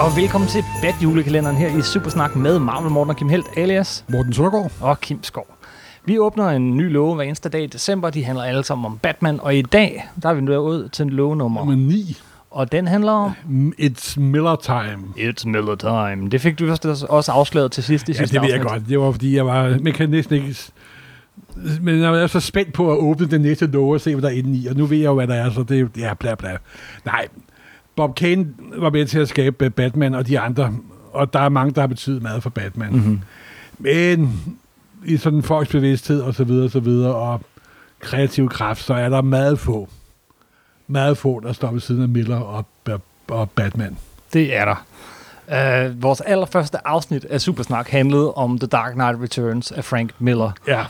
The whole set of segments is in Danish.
og velkommen til Bat-julekalenderen her i Supersnak med Marvel Morten og Kim Helt alias Morten Søndergaard og Kim Skov. Vi åbner en ny låge hver eneste dag i december. De handler alle sammen om Batman, og i dag der er vi nået ud til en låge nummer 9. Og den handler om... It's Miller Time. It's Miller Time. Det fik du også afsløret til sidst i sidste afsnit. Ja, det ved jeg godt. Det var, fordi jeg var... Man kan næsten ikke... Men jeg var så spændt på at åbne den næste låge og se, hvad der er inde i. Og nu ved jeg jo, hvad der er, så det er ja, bla bla. Nej, Bob Kane var med til at skabe Batman og de andre. Og der er mange, der har betydet meget for Batman. Mm-hmm. Men i sådan folks bevidsthed og så videre og så videre og kreativ kraft, så er der meget få, der står ved siden af Miller og Batman. Det er der. Vores allerførste afsnit af Supersnak handlede om The Dark Knight Returns af Frank Miller. Ja.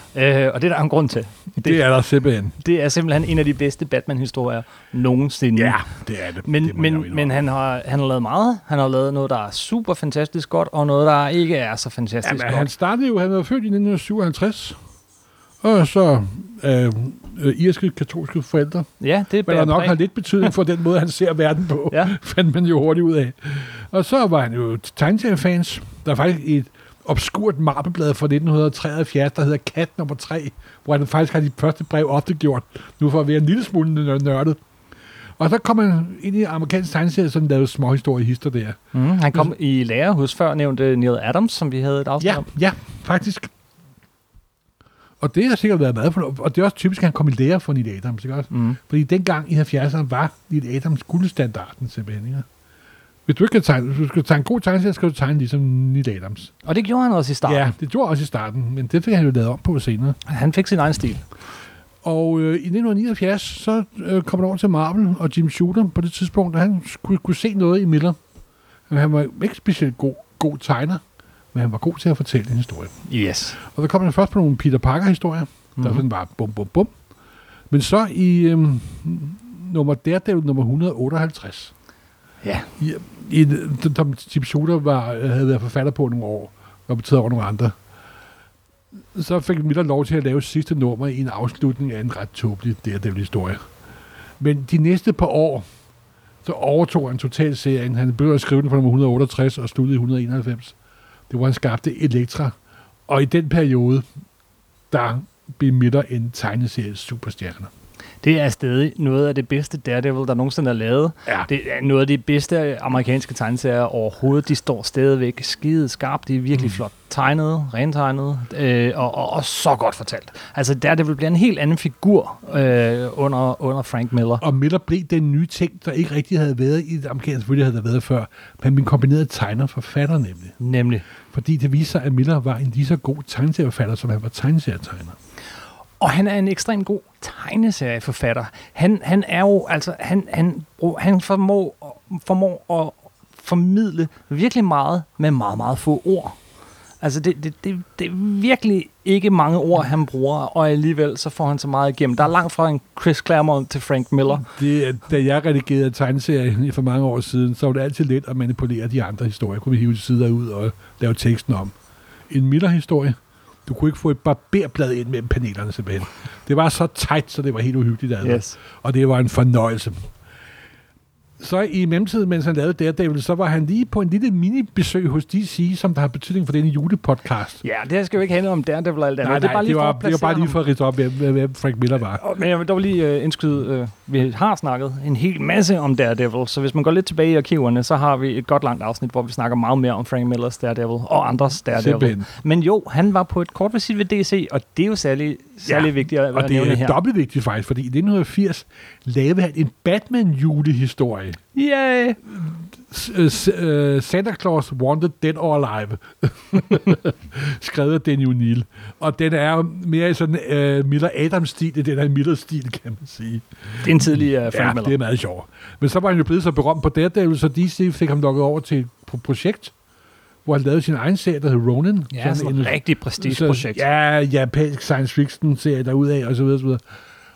Og det er der en grund til. Det er der simpelthen. Det er simpelthen en af de bedste Batman-historier nogensinde. Ja, det er det. Men han har lavet meget. Han har lavet noget, der er super fantastisk godt, og noget, der ikke er så fantastisk godt. Han startede jo, han var født i 1957, og så... irske katolske forældre. Ja, det er nok har lidt betydning for den måde, han ser verden på, ja. Fandt man jo hurtigt ud af. Og så var han jo tegneseriefans. Der er faktisk et obskurt mappeblad fra 1973, der hedder Kat nummer 3, hvor han faktisk har de første brev offentliggjort, nu for at være en lille smule nørdet. Og så kom han ind i amerikansk tegneserie, sådan lavede småhistoriehister der. Han kom i lære hos før nævnte Neal Adams, som vi havde et afsnit om. Ja, faktisk. Og det har sikkert været meget fornøjelig. Og det er også typisk, at han kom i lære for Neal Adams, ikke også? Mm. Fordi dengang i 70'erne var Neal Adams guldstandarden simpelthen, ikke? Hvis du ikke kan tegne, hvis du skal tegne en god tegneserie, skal du tegne ligesom Neal Adams. Og det gjorde han også i starten. Ja, det gjorde også i starten, men det fik han jo lavet om på senere. Han fik sin egen stil. Og i 1979, så kom han over til Marvel og Jim Shooter på det tidspunkt, og han kunne se noget i Miller. Han var ikke specielt god tegner, men han var god til at fortælle en historie. Yes. Og så kom han først på nogle Peter Parker-historier, der sådan bare bum, bum, bum. Men så i Daredevil nummer 158. Ja. Som Jim Shooter havde været forfatter på nogle år, og betød over nogle andre. Så fik Miller lov til at lave sidste nummer i en afslutning af en ret tåbelig Daredevil-historie. Men de næste par år, så overtog han totalt serien. Han begyndte at skrive den på nummer 168 og sluttede i 191. Det var, han skabte Elektra. Og i den periode, der blev Miller en tegneserie superstjerner. Det er stadig noget af det bedste Daredevil, der nogensinde er lavet. Ja. Det er noget af de bedste amerikanske tegneserier overhovedet. De står stadigvæk skide skarpt. De er virkelig flot tegnet, rentegnet og så godt fortalt. Altså Daredevil bliver en helt anden figur under Frank Miller. Og Miller blev den nye ting, der ikke rigtig havde været i det amerikanske, selvfølgelig havde der været før, men min kombinerede tegner forfatter nemlig. Fordi det viser sig, at Miller var en lige så god tegneserieforfatter, som han var tegneserietegner. Og han er en ekstremt god tegneserieforfatter. Han er jo altså han formår at formidle virkelig meget med meget meget få ord. Altså det er virkelig ikke mange ord han bruger, og alligevel så får han så meget igennem. Der er langt fra en Chris Claremont til Frank Miller. Da jeg redigerede tegneserien for mange år siden, så var det altid let at manipulere de andre historier. Kunne vi hive sider ud og lave teksten om en Miller-historie. Du kunne ikke få et barberblad ind mellem panelerne simpelthen. Det var så tight, så det var helt uhyggeligt. Altså. Yes. Og det var en fornøjelse. Så i mellemtiden, mens han lavede Daredevil, så var han lige på en lille mini-besøg hos DC, som der har betydning for denne julepodcast. Ja, det her skal jo ikke handle om Daredevil eller andet. Nej, det var bare lige for at ridse op, hvem Frank Miller var. Men jeg vil dog lige indskyde, vi har snakket en hel masse om Daredevil, så hvis man går lidt tilbage i arkiverne, så har vi et godt langt afsnit, hvor vi snakker meget mere om Frank Millers Daredevil og andres Daredevil. Simpelthen. Men jo, han var på et kort visit ved DC, og det er jo særlig vigtigt at nævne her. Og det er dobbelt vigtigt faktisk, fordi i 1980 lavede han en Batman-julehistorie. Yay! Santa Claus Wanted Dead or Alive. Skrevet af Daniel O'Neil. Og den er mere i sådan Miller Adams-stil, det er den her Miller-stil, kan man sige. Det er en tidlig Frank Miller. Det er meget sjovt. Men så var han jo blevet så berømt på Daredevil, så DC fik ham lukket over til et projekt, hvor han lavede sin egen serie, der hed Ronin. Ja, sådan en rigtig prestigeprojekt. Ja, japansk science fiction-serie derudaf, og så videre, så videre.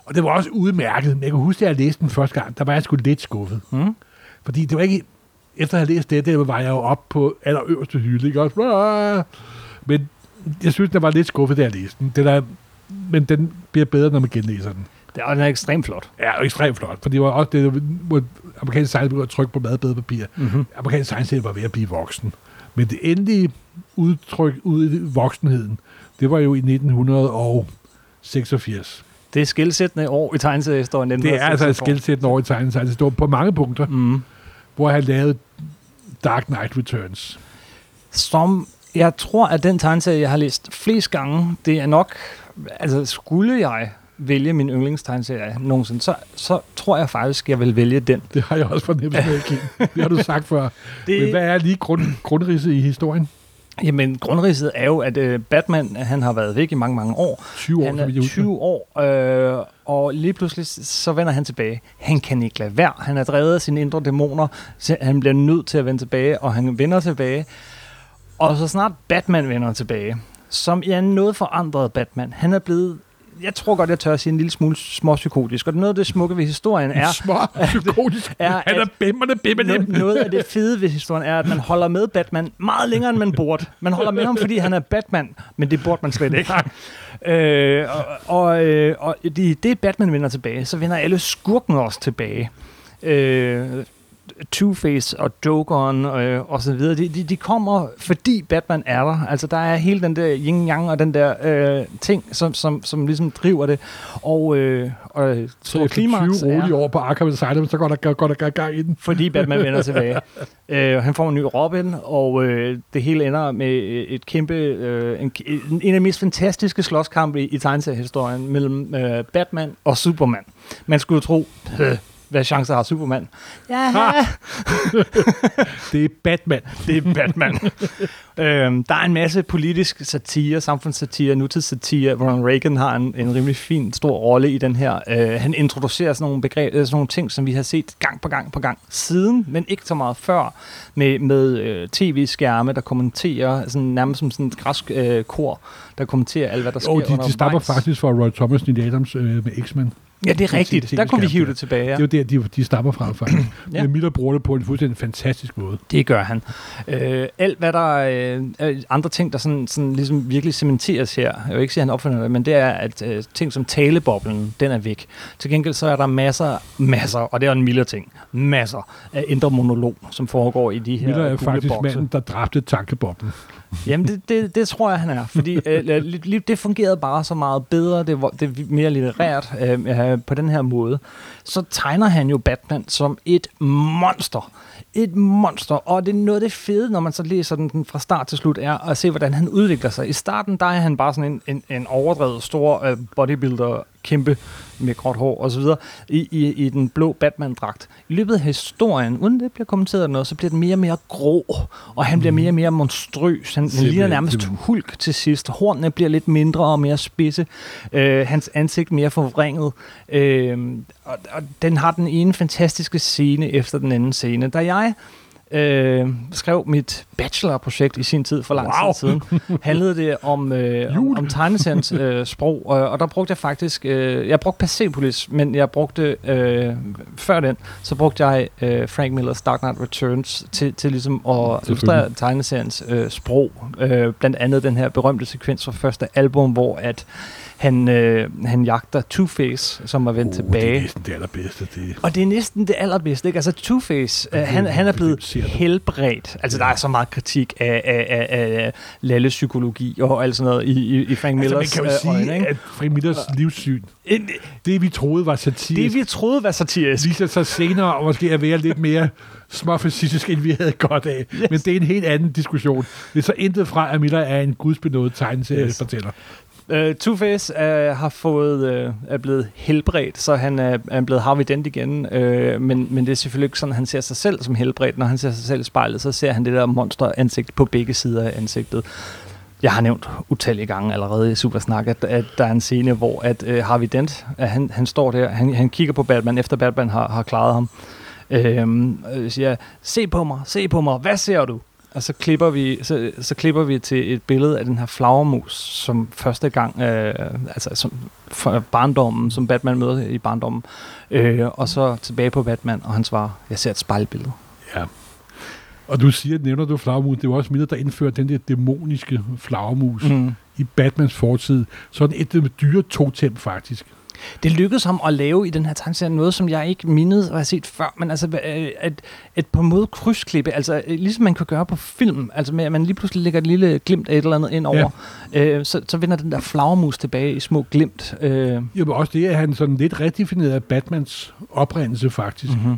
Og det var også udmærket, men jeg kan huske, at jeg læste den første gang, der var jeg sgu lidt skuffet. Mm. Fordi det var ikke... Efter at have læst det, der var jeg jo oppe på allerøverste hylde, ikke også? Men jeg synes, der var lidt skuffet, da jeg læste den. Men den bliver bedre, når man genlæser den. Den er ekstremt flot. Ja, ekstremt flot, for det var også det, hvor amerikansk science begyndte at trykke på meget bedre papir. Mm-hmm. Amerikansk science var ved at blive voksen. Men det endelige udtryk ud i voksenheden, det var jo i 1986. Det er skilsættende år i tegneseriehistorien. Det er altså et skilsættende år i tegneseriehistorien på mange punkter, hvor han lavede Dark Knight Returns. Som jeg tror, at den tegneserie, jeg har læst flest gange, det er nok... Altså, skulle jeg vælge min yndlingstegneserie nogensinde, så tror jeg faktisk, jeg vil vælge den. Det har jeg også fornemt med at give. Det har du sagt før. Men hvad er lige grundridset i historien? Jamen, grundridset er jo, at Batman, han har været væk i mange, mange år. 20 år, han er 20 år, og lige pludselig, så vender han tilbage. Han kan ikke lade være. Han er drevet af sine indre dæmoner. Han bliver nødt til at vende tilbage, og han vender tilbage. Og så snart Batman vender tilbage, som er noget forandret Batman. Han er blevet, jeg tror godt, jeg tør at sige, en lille smule småpsykotisk. Og noget af det smukke ved historien er... Småpsykotisk? Han er bimmernem. Noget af det fede ved historien er, at man holder med Batman meget længere, end man burde. Man holder med ham, fordi han er Batman, men det burde man slet ikke. Og det Batman vender tilbage, så vender alle skurken også tilbage. Two-Face og Jokeren og så videre, de kommer, fordi Batman er der. Altså, der er hele den der yin-yang og den der ting, som ligesom driver det. Og så klimaks er... 20 rolige år på Arkham Asylum, så går der gang i den. Fordi Batman vender tilbage. Han får en ny Robin, og det hele ender med et kæmpe... en af de mest fantastiske slåskampe i tegneseriehistorien mellem Batman og Superman. Man skulle jo tro... Hvad chancer har Superman? Ja. Det er Batman. Det er Batman. Der er en masse politisk satire, samfundssatire, nutidssatire. Ronald Reagan har en rimelig fin, stor rolle i den her. Han introducerer sådan nogle begreber, sådan nogle ting, som vi har set gang på gang siden, men ikke så meget før, med tv-skærme, der kommenterer, sådan, nærmest som sådan et græsk kor, der kommenterer alt, hvad der sker undervejs. De stammer faktisk fra Roy Thomas og Neal Adams med X-Men. Ja, det er rigtigt. Der kunne vi hive det tilbage. Ja. Det er jo der, de stammer fra, faktisk. Ja. Men Miller bruger det på en fuldstændig fantastisk måde. Det gør han. Alt, hvad der er andre ting, der sådan ligesom virkelig cementeres her, jeg vil ikke sige, at han opfinder det, men det er, at ting som taleboblen, den er væk. Til gengæld så er der masser, og det er en Miller-ting, masser af indre monolog, som foregår i de her Miller er faktisk bokse. Manden, der dræbte tankeboblen. Jamen, det tror jeg, han er. Fordi det fungerede bare så meget bedre. Det er mere litterært på den her måde. Så tegner han jo Batman som et monster. Et monster. Og det er noget af det fede, når man så læser den fra start til slut, er at se, hvordan han udvikler sig. I starten, der er han bare sådan en overdrevet, stor bodybuilder, kæmpe med gråt hår og så videre, i den blå Batman-dragt. I løbet af historien, uden det bliver kommenteret noget, så bliver den mere og mere grå, og han bliver mere og mere monstrøs. Han ligner nærmest Hulk til sidst. Hornene bliver lidt mindre og mere spidse. Hans ansigt mere forvrænget. Og den har den ene fantastiske scene efter den anden scene. Da jeg skrev mit bachelorprojekt i sin tid for lang tid siden, handlede det om tegneseriens sprog, og der brugte jeg faktisk, jeg brugte Persepolis, men jeg brugte, før den, så brugte jeg Frank Millers Dark Knight Returns til ligesom at illustrere tegneseriens sprog. Blandt andet den her berømte sekvens fra første album, hvor at han jagter Two-Face, som er vendt tilbage. Det er næsten det allerbedste. Og det er næsten det allerbedste, ikke? Altså Two-Face, han er blevet helbredt. Altså der er så meget kritik af lalle-psykologi og alt sådan noget i Frank Millers øjne. Altså man kan jo sige, at Frank Millers livssyn, det vi troede var satirisk, viser sig senere og måske er ved lidt mere småfascistisk, end vi havde godt af. Yes. Men det er en helt anden diskussion. Det er så intet fra, at Miller er en gudsbenået tegneseriefortæller. Two-Face er blevet helbredt, så han er blevet Harvey Dent igen, men det er selvfølgelig ikke sådan, han ser sig selv som helbredt. Når han ser sig selv i spejlet, så ser han det der monsteransigt på begge sider af ansigtet. Jeg har nævnt utallige gange allerede i Supersnak, at der er en scene, hvor Harvey Dent, han står der, han kigger på Batman, efter Batman har klaret ham, siger, se på mig, hvad ser du? Og så klipper vi til et billede af den her flagermus, som første gang, som Batman møder i barndommen. Og så tilbage på Batman, og han svarer, jeg ser et spejlbillede. Ja. Og du siger, nævner du flagermus, det var også Miller, der indførte den der dæmoniske flagermus i Batmans fortid. Sådan et dyre totem, faktisk. Det lykkedes ham at lave i den her tegneserie noget, som jeg ikke mindede og har set før, men altså et på en måde krydsklippe, altså ligesom man kan gøre på film, altså med, at man lige pludselig lægger et lille glimt af et eller andet ind over, så vender den der flagermus tilbage i små glimt. Jo, men også det, at han sådan lidt redefinerede Batmans oprindelse faktisk. Mm-hmm.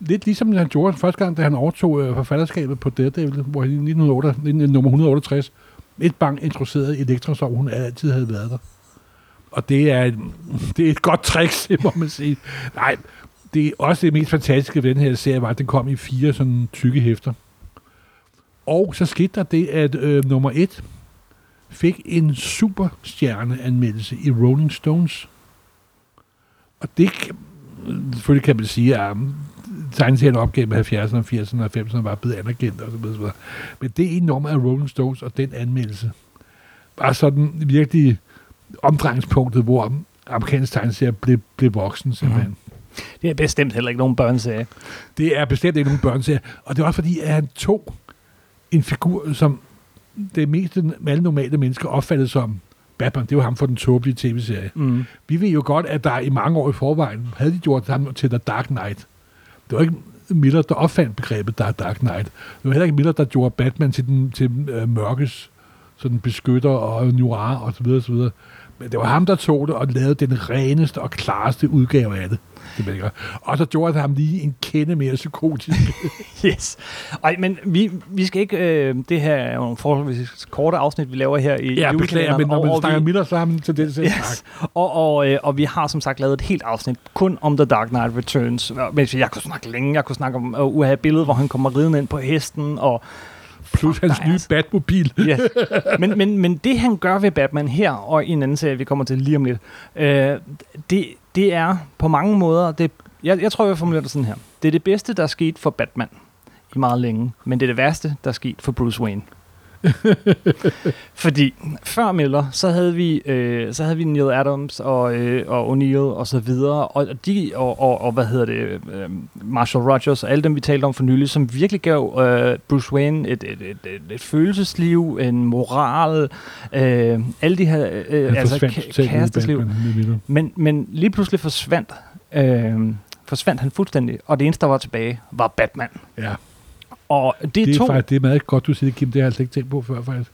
Lidt ligesom han gjorde første gang, da han overtog forfatterskabet på Daredevil, hvor han i 1968, nummer 168, et bang introducerede Elektra, så hun altid havde været der. Og det er et godt trick, må man sige. Nej, det er også det mest fantastiske ved den her serie, var, at den kom i 4 sådan tykke hæfter. Og så skete der det, at nummer 1 fik en superstjerneanmeldelse i Rolling Stones. Og det, selvfølgelig kan man sige, at tegneserien op gennem 70'erne, 80'erne og 90'erne var blevet anerkendt og så videre. Men det enorme af Rolling Stones og den anmeldelse var sådan virkelig omdrejningspunktet, hvor amerikansk tegneserie blev voksen, simpelthen. Mm. Det er bestemt heller ikke nogen børneserie. Det er bestemt ikke nogen børneserie. Og det er også fordi, at han tog en figur, som det meste af alle normale mennesker opfattede som Batman. Det var ham for den tåbelige tv-serie. Mm. Vi ved jo godt, at der i mange år i forvejen havde de gjort ham til The Dark Knight. Det var ikke Miller, der opfandt begrebet der Dark Knight. Det var heller ikke Miller, der gjorde Batman til mørkes sådan beskytter og noir og så videre, så videre. Men det var ham, der tog det og lavede den reneste og klareste udgave af det. Og så gjorde det ham lige en kende mere psykotisk. Yes. Ej, men vi skal ikke... det her er nogle forholdsvis korte afsnit, vi laver her i julekalenderen. Ja, beklager, men når man snakker Miller, så har man til det selv tak. Og vi har som sagt lavet et helt afsnit kun om The Dark Knight Returns. Men jeg kunne snakke længe. Jeg kunne snakke om billedet, hvor han kommer ridende ind på hesten og... Plus hans nye Batmobil. Yes. Men det, han gør ved Batman her, og i en anden serie, vi kommer til lige om lidt, det er på mange måder... Jeg tror, jeg formulerer det sådan her. Det er det bedste, der er sket for Batman i meget længe, men det er det værste, der er sket for Bruce Wayne. Fordi før Miller, så havde vi Neal Adams og O'Neil og så videre, og Marshall Rogers og alle dem, vi talte om for nylig, som virkelig gav Bruce Wayne et følelsesliv, en moral, alle de her kærestesliv. Men lige pludselig forsvandt han fuldstændig, og det eneste, der var tilbage, var Batman. Ja. Og det er faktisk, det er meget godt, du siger det, Kim. Det har jeg altså ikke tænkt på før, faktisk.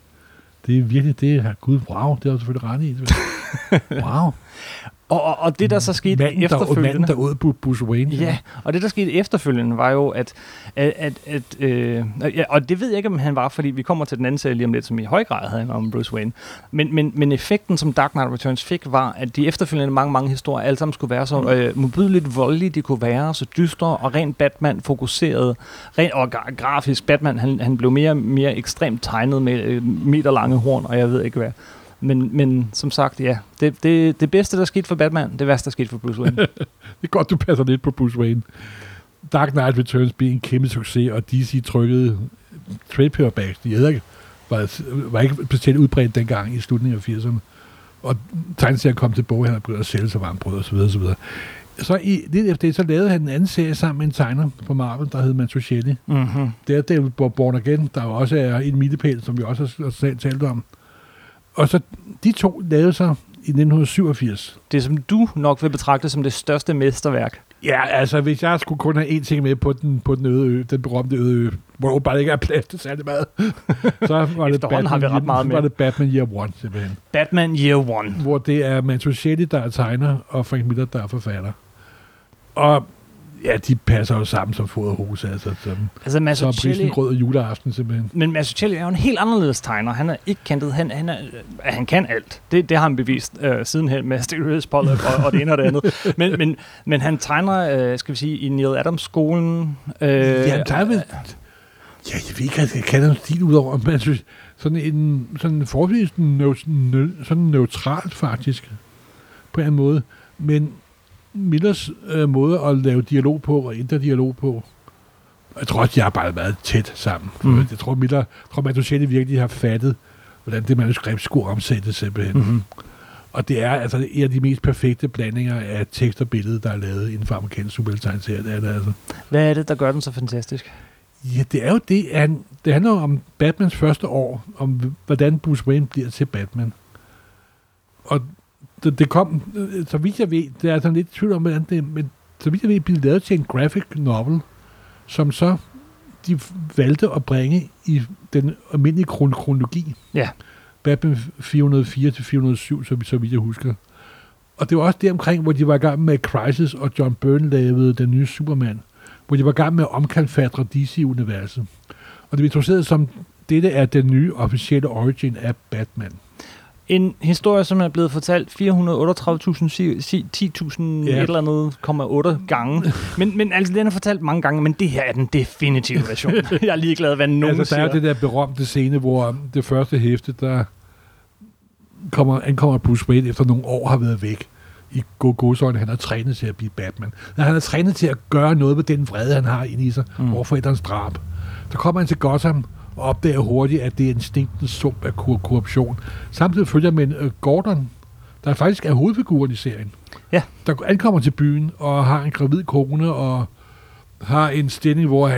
Det er virkelig det her. Gud, wow, det har du selvfølgelig ret i. Wow. og det, der så skete manden, efterfølgende... Manden, der udbudte Bruce Wayne. Ja, og det, der skete efterfølgende, var jo, og det ved jeg ikke, om han var, fordi vi kommer til den anden serie lige om lidt, som i høj grad havde om Bruce Wayne. Men effekten, som Dark Knight Returns fik, var, at de efterfølgende mange historier alle sammen skulle være så modbydeligt voldelige, de kunne være, så dystre og rent Batman-fokuseret. Og grafisk Batman, han blev mere ekstremt tegnet med meterlange horn, og jeg ved ikke hvad. Men som sagt, ja, det bedste, der skete for Batman, det værste, der skete for Bruce Wayne. Det er godt, du passer lidt på Bruce Wayne. Dark Knight Returns blev en kæmpe succes, og DC trykkede trade-paperbacks. De var ikke specielt udbredt dengang i slutningen af 80'erne. Og tegneserien kom til boghandler og begyndte at sælge sig varmbrød osv. Så lidt efter det, så lavede han en anden serie sammen med en tegner på Marvel, der hed Mazzucchelli. Mm-hmm. Det er David Born Again, der også er en milepæl, som vi også har talt om. Og så de to lavede sig i 1987. Det som du nok vil betragte som det største mesterværk. Ja, altså hvis jeg skulle kun have én ting med på den øde ø, den berømte øde ø, hvor bare ikke er plads til særlig meget, så var det Batman Year One, simpelthen. Batman Year One. Hvor det er Mazzucchelli, der er tegner, og Frank Miller, der er forfatter. Og ja, de passer jo sammen som fod og hose, altså Mazzucchelli grød juleaften simpelthen. Men Mazzucchelli er jo en helt anderledes tegner. Han er ikke kendt, han kan alt. Det har han bevist sidenhen med Sirius Pollock og det ene og det andet. Men han tegner, skal vi sige, i Neal Adams skolen. Ja, jeg ved ikke, at jeg kan have en stil udover, men sådan en forholdsvis sådan neutralt faktisk på en måde, men Millers måde at lave dialog på og ændre dialog på. Jeg tror, at de har bare været tæt sammen. Mm. Jeg tror, Mazzucchelli virkelig har fattet, hvordan det manuskript skulle omsættes simpelthen. Mm-hmm. Og det er altså en af de mest perfekte blandinger af tekst og billede, der er lavet inden for amerikansk superheltetegneserie. Det er det, altså. Hvad er det, der gør den så fantastisk? Ja, det er jo det. Det handler om Batmans første år, om hvordan Bruce Wayne bliver til Batman. Og det kom, så vidt jeg ved, det er sådan lidt tvivl om, hvordan det, men så vidt jeg ved, blev lavet til en graphic novel, som så de valgte at bringe i den almindelige kronologi. Ja. Batman 404-407, så vidt jeg husker. Og det var også deromkring, hvor de var i gang med Crisis, og John Byrne lavede den nye Superman, hvor de var i gang med at omkalfatre DC-universet. Og det blev introduceret som, dette er den nye officielle origin af Batman. En historie, som er blevet fortalt 438.000, 10.000 et eller andet, 8 gange. Men altså, den er fortalt mange gange, men det her er den definitive version. Jeg er ligeglad, hvad nogen altså, siger. Der er det der berømte scene, hvor det første hæfte, der ankommer Bruce Wayne efter nogle år har været væk i godsøjne. Han har trænet til at blive Batman. Når han har trænet til at gøre noget med den vrede, han har inde i sig over forældrens drab. Så kommer han til Gotham og opdager hurtigt, at det er instinktens sump af korruption. Samtidig følger man Gordon, der faktisk er hovedfiguren i serien, ja, der ankommer til byen og har en gravid kone og har en stilling, hvor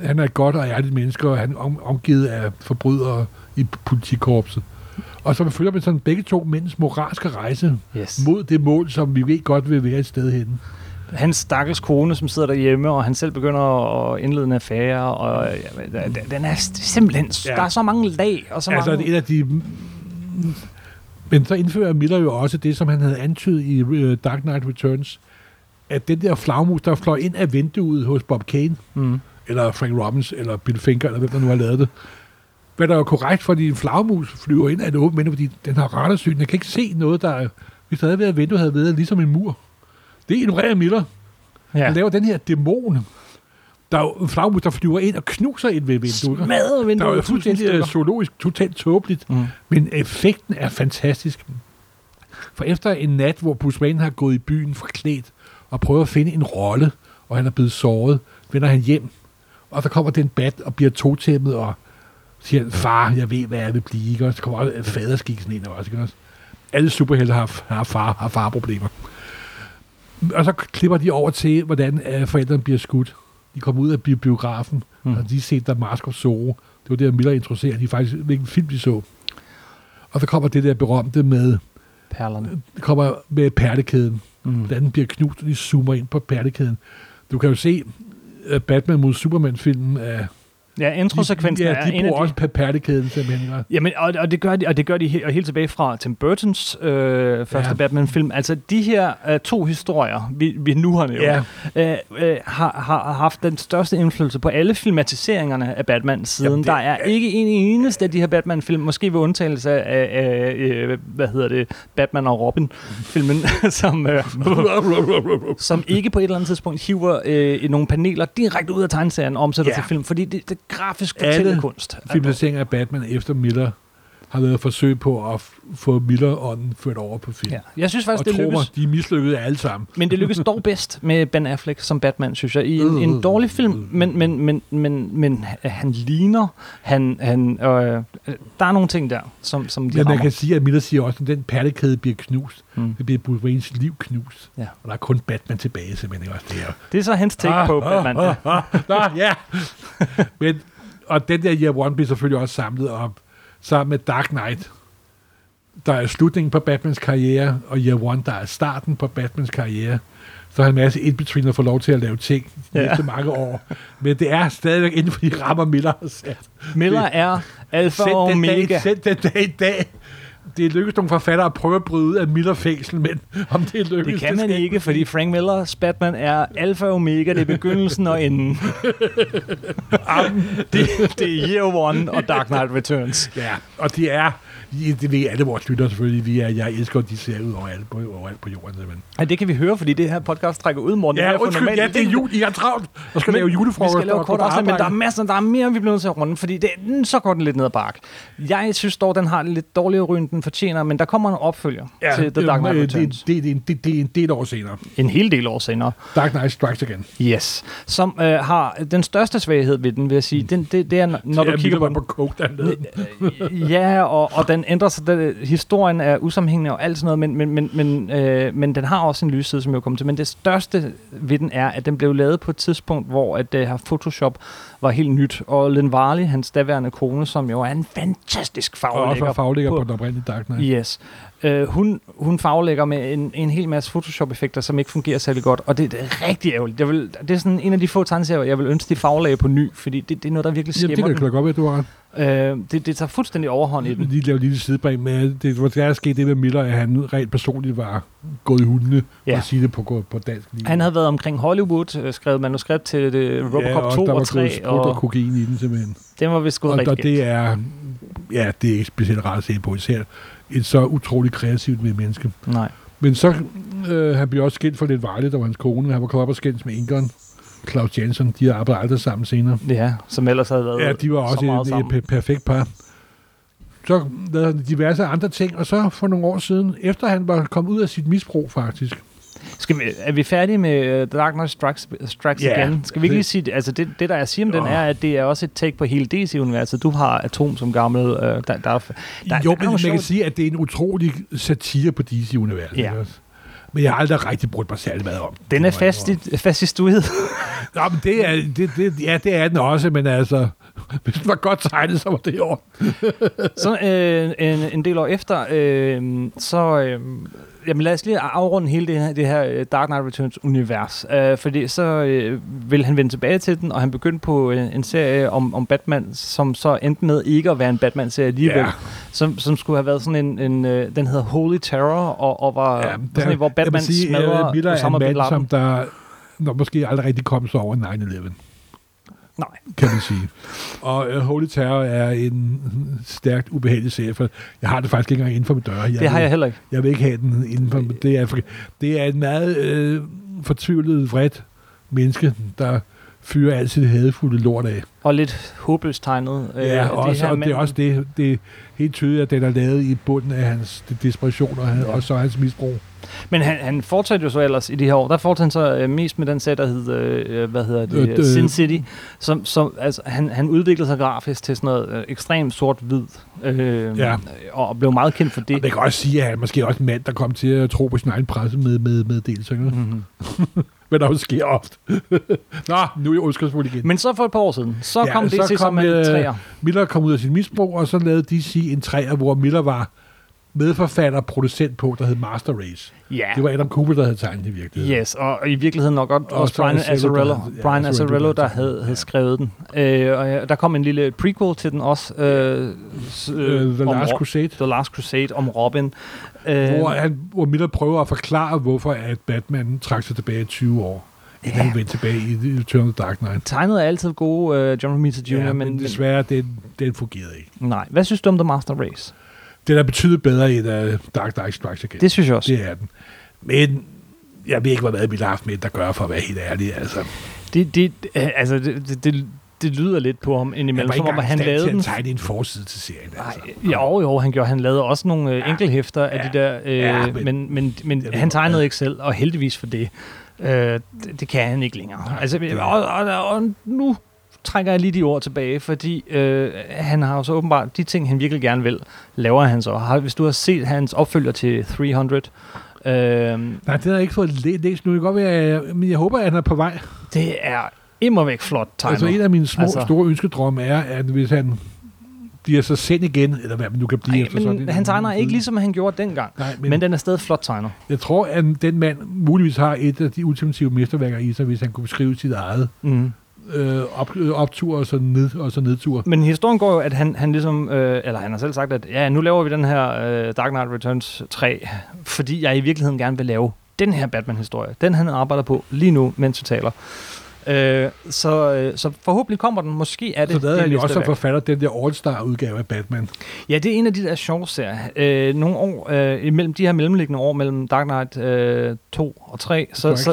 han er et godt og ærligt menneske, og han er omgivet af forbrydere i politikorpset. Og så følger man sådan begge to mænds moralske rejse mod det mål, som vi ved godt vil være et sted henne. Hans stakkels kone, som sidder derhjemme, og han selv begynder at indlede en affære, og ja, den er simpelthen... Ja. Der er så mange lag, og så altså, mange... Et af de... Men så indfører Miller jo også det, som han havde antydet i Dark Knight Returns, at den der flagmus, der fløj ind af vinduet hos Bob Kane, eller Frank Robbins, eller Bill Finger, eller hvem der nu har lavet det. Hvad der er korrekt, fordi en flagmus flyver ind af et åbent vindue, fordi den har radarsyn, den kan ikke se noget, der... Hvis der havde været vinduet, havde været ligesom en mur. Det ignorerer Miller. Ja. Han laver den her dæmon, der er en flagmus, der flyver ind og knuser ind ved vinduet. Smadrer vinduet. Der er jo fuldstændig zoologisk, totalt tåbeligt. Men effekten er fantastisk. For efter en nat, hvor Bruce Wayne har gået i byen forklædt og prøver at finde en rolle, og han er blevet såret, vender han hjem. Og så kommer den bat og bliver totæmmet og siger, far, jeg ved, hvad jeg vil blive. Og så kommer også faderskiksen ind også. Alle superhelte har farproblemer. Og så klipper de over til, hvordan forældrene bliver skudt. De kommer ud af biografen, og de ser der Mask of Zorro. Det var det, Miller interesserer. De faktisk, hvilken film de så. Og så kommer det der berømte med... Perlerne. Kommer med perlekæden. Hvordan den bliver knust, og de zoomer ind på perlekæden. Du kan jo se Batman mod Superman-filmen af... Ja, introsekvensen er en af de. Ja, de bruger også perlekæden simpelthen. Jamen, og det gør de, og helt tilbage fra Tim Burtons første Batman-film. Altså, de her to historier, vi nu har nævnt, har haft den største indflydelse på alle filmatiseringerne af Batman siden. Jamen, der er ikke en eneste af de her Batman-film, måske ved undtagelse af Batman og Robin-filmen, som ikke på et eller andet tidspunkt hiver nogle paneler direkte ud af tegneserien og omsætter til film, fordi det grafisk fortællekunst. Alle filmatiseringer af Batman efter Miller har været forsøg på at få Miller-ånden ført over på film. Ja. Jeg synes faktisk, og det lykkes. Og de er mislykkede alle sammen. Men det lykkes dog bedst med Ben Affleck som Batman, synes jeg. I en dårlig film, men han ligner. Der er nogle ting der, som de rammer. Men man kan sige, at Miller siger også, at den perlekæde bliver knust. Det bliver Bruce Waynes liv knust. Ja. Og der er kun Batman tilbage, simpelthen. Også det, det er så hans take på Batman. Men, og den der Year One bliver selvfølgelig også samlet op sammen med Dark Knight, der er slutningen på Batmans karriere, og Year One, der er starten på Batmans karriere. Så har han en masse in-between at få lov til at lave ting efter mange år. Men det er stadigvæk inden for de rammer, Miller har sat. Miller er alfa og omega. Sæt den dag i dag. Det er lykkedes nogle forfattere at prøve at bryde ud af Miller-fængsel, men om det er lykkedes... Det kan man ikke, fordi Frank Millers Batman er alfa og omega, det er begyndelsen og enden. Det er Year One og Dark Knight Returns. Ja, og det er... Det ved alle vores lyttere selvfølgelig. Jeg elsker, at de ser ud overalt på jorden. Ja, det kan vi høre, fordi det her podcast trækker ud, Morten. Ja, det er jul. I er travlt. Og skal lave julefrokost. Vi skal lave kort afsnit, men der er masser, der er mere, vi bliver nødt til at runde, fordi det, så går den lidt ned ad bakke. Jeg synes dog, den har lidt dårligere ryg, den fortjener, men der kommer en opfølger til The Dark Knight Returns. Det er en del år senere. En hel del år senere. Dark Knight Strikes Again. Yes. Som har den største svaghed ved den, vil jeg sige. Det er, når du kigger på coke dernede. Ja, og den ændrer sig, historien er usammenhængende og alt sådan noget, men den har også en lysside, som jeg jo kommer til. Men det største ved den er, at den blev lavet på et tidspunkt, hvor at det har Photoshop var helt nyt. Og Lynn Varley, hans daværende kone, som jo er en fantastisk faglægger. Og faglægger på den oprindelige Dark Knight. Yes. Hun faglægger med en hel masse Photoshop-effekter, som ikke fungerer særlig godt, og det er rigtig ærgerligt. Det er sådan en af de få tegneserier, jeg vil ønske de faglægger på ny, fordi det er noget, der virkelig skæmmer. Jamen, det kan jeg klokke op i, du har det tager fuldstændig overhånd i den. De laver lige sidebag med, der er sket det med Miller, at han rent personligt var gået i hundene, for at sige det på dansk. Lige. Han havde været omkring Hollywood, skrevet manuskript til Robocop 2 og 3. Ja, og der var gået kokain i den simpelthen. Den var vist skudt rigtig galt. Det er ikke specielt rart at se på, især et så utroligt kreativt med menneske. Nej. Men så han blev også skilt for lidt Varley, der var hans kone. Han var kommet op og skændt med enkeren Klaus Jansson. De har arbejdet aldrig sammen senere. Ja, som ellers havde været. Ja, de var også et perfekt par. Så lavede han diverse andre ting, og så for nogle år siden, efter han var kommet ud af sit misbrug faktisk. Er vi færdige med The Dark Knight Strikes Again? Skal vi ikke lige sige, altså det der jeg siger om den er, at det er også et take på hele DC-universet. Du har Atom som gammel... men man kan sige, at det er en utrolig satire på DC-universet. Ja. Men jeg har aldrig rigtig brugt mig særlig meget om. Den er fast i studiet. Nå, men det er den også, men altså... Hvis det var godt tegnet, så var det i år. Så en del år efter, jamen lad os lige afrunde hele det her Dark Knight Returns-univers. Fordi så ville han vende tilbage til den, og han begyndte på en serie om Batman, som så endte med ikke at være en Batman-serie alligevel. Yeah. Som skulle have været sådan en den hedder Holy Terror, og var sådan en, hvor Batman smadrer Miller Osama Bin Laden. Som der måske aldrig rigtig kom så over 9/11. Nej. Kan man sige. Og Holy Terror er en stærkt ubehagelig serie, for jeg har det faktisk ikke engang inden for min dør. Jeg heller ikke. Jeg vil ikke have den inden for... Det er et meget fortvivlet, vredt menneske, der fyrer alt sit hadefulde lort af. Og lidt håbløst tegnet. Ja, det er også det. Det er helt tydeligt, at den er lavet i bunden af hans desperation og så hans misbrug. Men han fortsatte jo så ellers i de her år. Der fortsatte han så mest med den serie, der hed, Sin City. Som, altså, han udviklede sig grafisk til sådan noget ekstremt sort-hvid, og blev meget kendt for det. Og man kan også sige, at han måske også en mand, der kom til at tro på sin egen presse med deltøjninger. Mm-hmm. Men der jo sker ofte. Nå, nu er jeg ondskabsfuld igen. Men så for et par år siden, så kom DC som en træer. Miller kom ud af sin misbrug, og så lavede DC en træer, hvor Miller var medforfatter og producent på, der hed Master Race. Yeah. Det var Adam Cooper, der havde tegnet i virkeligheden. Yes, og i virkeligheden nok også Brian Azzarello, der havde skrevet den. Og der kom en lille prequel til den også. The Last Crusade om Robin. Hvor Miller prøver at forklare, hvorfor at Batman trak sig tilbage i 20 år. Ja. Han vendte tilbage i Return of the Dark Knight. Tegnet er altid gode, John Romita Jr. Ja, men desværre, den fungerede ikke. Nej. Hvad synes du om The Master Race? Det der betyder bedre end Dark Knight Strikes Again. Det synes jeg også. Det er den. Men jeg ved ikke, hvad vi har haft med, der gør for at være helt ærlig. Altså. Det lyder lidt på ham indimellem, som om han lavede den. Han tegnede en forside til serien. Altså. Nej, jo, han gjorde. Han lavede også nogle enkelthæfter af de der, men han tegnede ikke selv, og heldigvis for det. Det kan han ikke længere. Nej, altså, og nu trækker jeg lige de ord tilbage, fordi han har jo så åbenbart de ting, han virkelig gerne vil, laver han så. Hvis du har set hans opfølger til 300... Nej, det har jeg ikke fået læst nu. Det kan godt være, men jeg håber, at han er på vej. Det er immervæk flot tegner. Altså, en af mine store ønskedrømme er, at hvis han bliver så sendt igen, eller hvad man nu kan blive. Ej, men sådan, han tegner ikke ligesom han gjorde dengang. Nej, men den er stadig flot tegner. Jeg tror, at den mand muligvis har et af de ultimative mesterværker i sig, hvis han kunne beskrive sit eget. Mm. Optur og så nedtur. Men historien går jo, at han ligesom, eller han har selv sagt, at nu laver vi den her Dark Knight Returns 3, fordi jeg i virkeligheden gerne vil lave den her Batman-historie. Den han arbejder på lige nu, mens vi taler. Så forhåbentlig kommer den. Måske er det. Så lavede han jo også som forfatter den der All-Star-udgave af Batman. Ja, det er en af de der sjove serier. Nogle år, imellem de her mellemliggende år, mellem Dark Knight 2 og 3,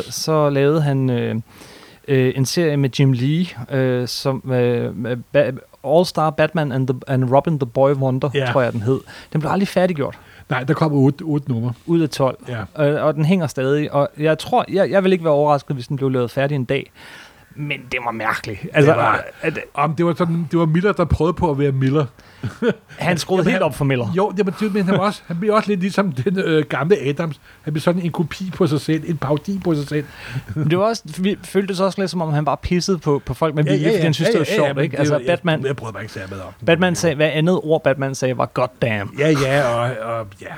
så lavede han... en serie med Jim Lee, som All-Star Batman and Robin the Boy Wonder, tror jeg, den hed. Den blev aldrig færdiggjort. Nej, der kom 8 numre. Ud af 12. Yeah. Og den hænger stadig. Og jeg vil ikke være overrasket, hvis den blev lavet færdig en dag. men det var mærkeligt. Altså, det var sådan, det var Miller, der prøvede på at være Miller. Han skruede helt op for Miller. Jo, men han blev også lidt ligesom den gamle Adams. Han blev sådan en kopi på sig selv, en parodi på sig selv. Men det var også, vi følte det også lidt som om, han bare pissede på folk, men han synes, det var sjovt, ikke? Altså, Batman... Jeg prøvede bare ikke at om. Batman sagde, hvad andet ord Batman sagde, var goddamn. Ja.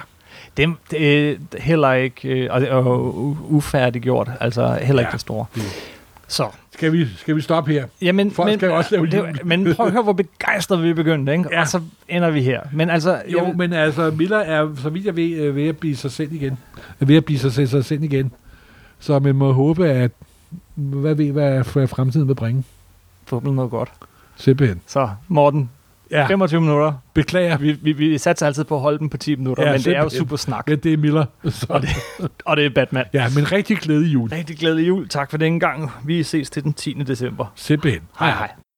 Det heller ikke, og ufærdiggjort, altså heller ikke det store. Det. Så. Skal vi stoppe her? Jamen, men prøv at høre, hvor begejstret vi begyndte, ikke? Ja. Og så ender vi her. Men altså, Miller er, så vidt jeg ved, ved at blive sig selv igen. Så man må håbe, at hvad fremtiden vil bringe. Forhåbentlig noget godt. Simpelthen. Så, Morten. Ja. 25 minutter. Beklager. Vi satser altid på at holde dem på 10 minutter, men det er jo super snak. Ja, det er Miller. Og det er Batman. Ja, men rigtig glædelig jul. Tak for denne gang. Vi ses til den 10. december. Simpelthen. Hej.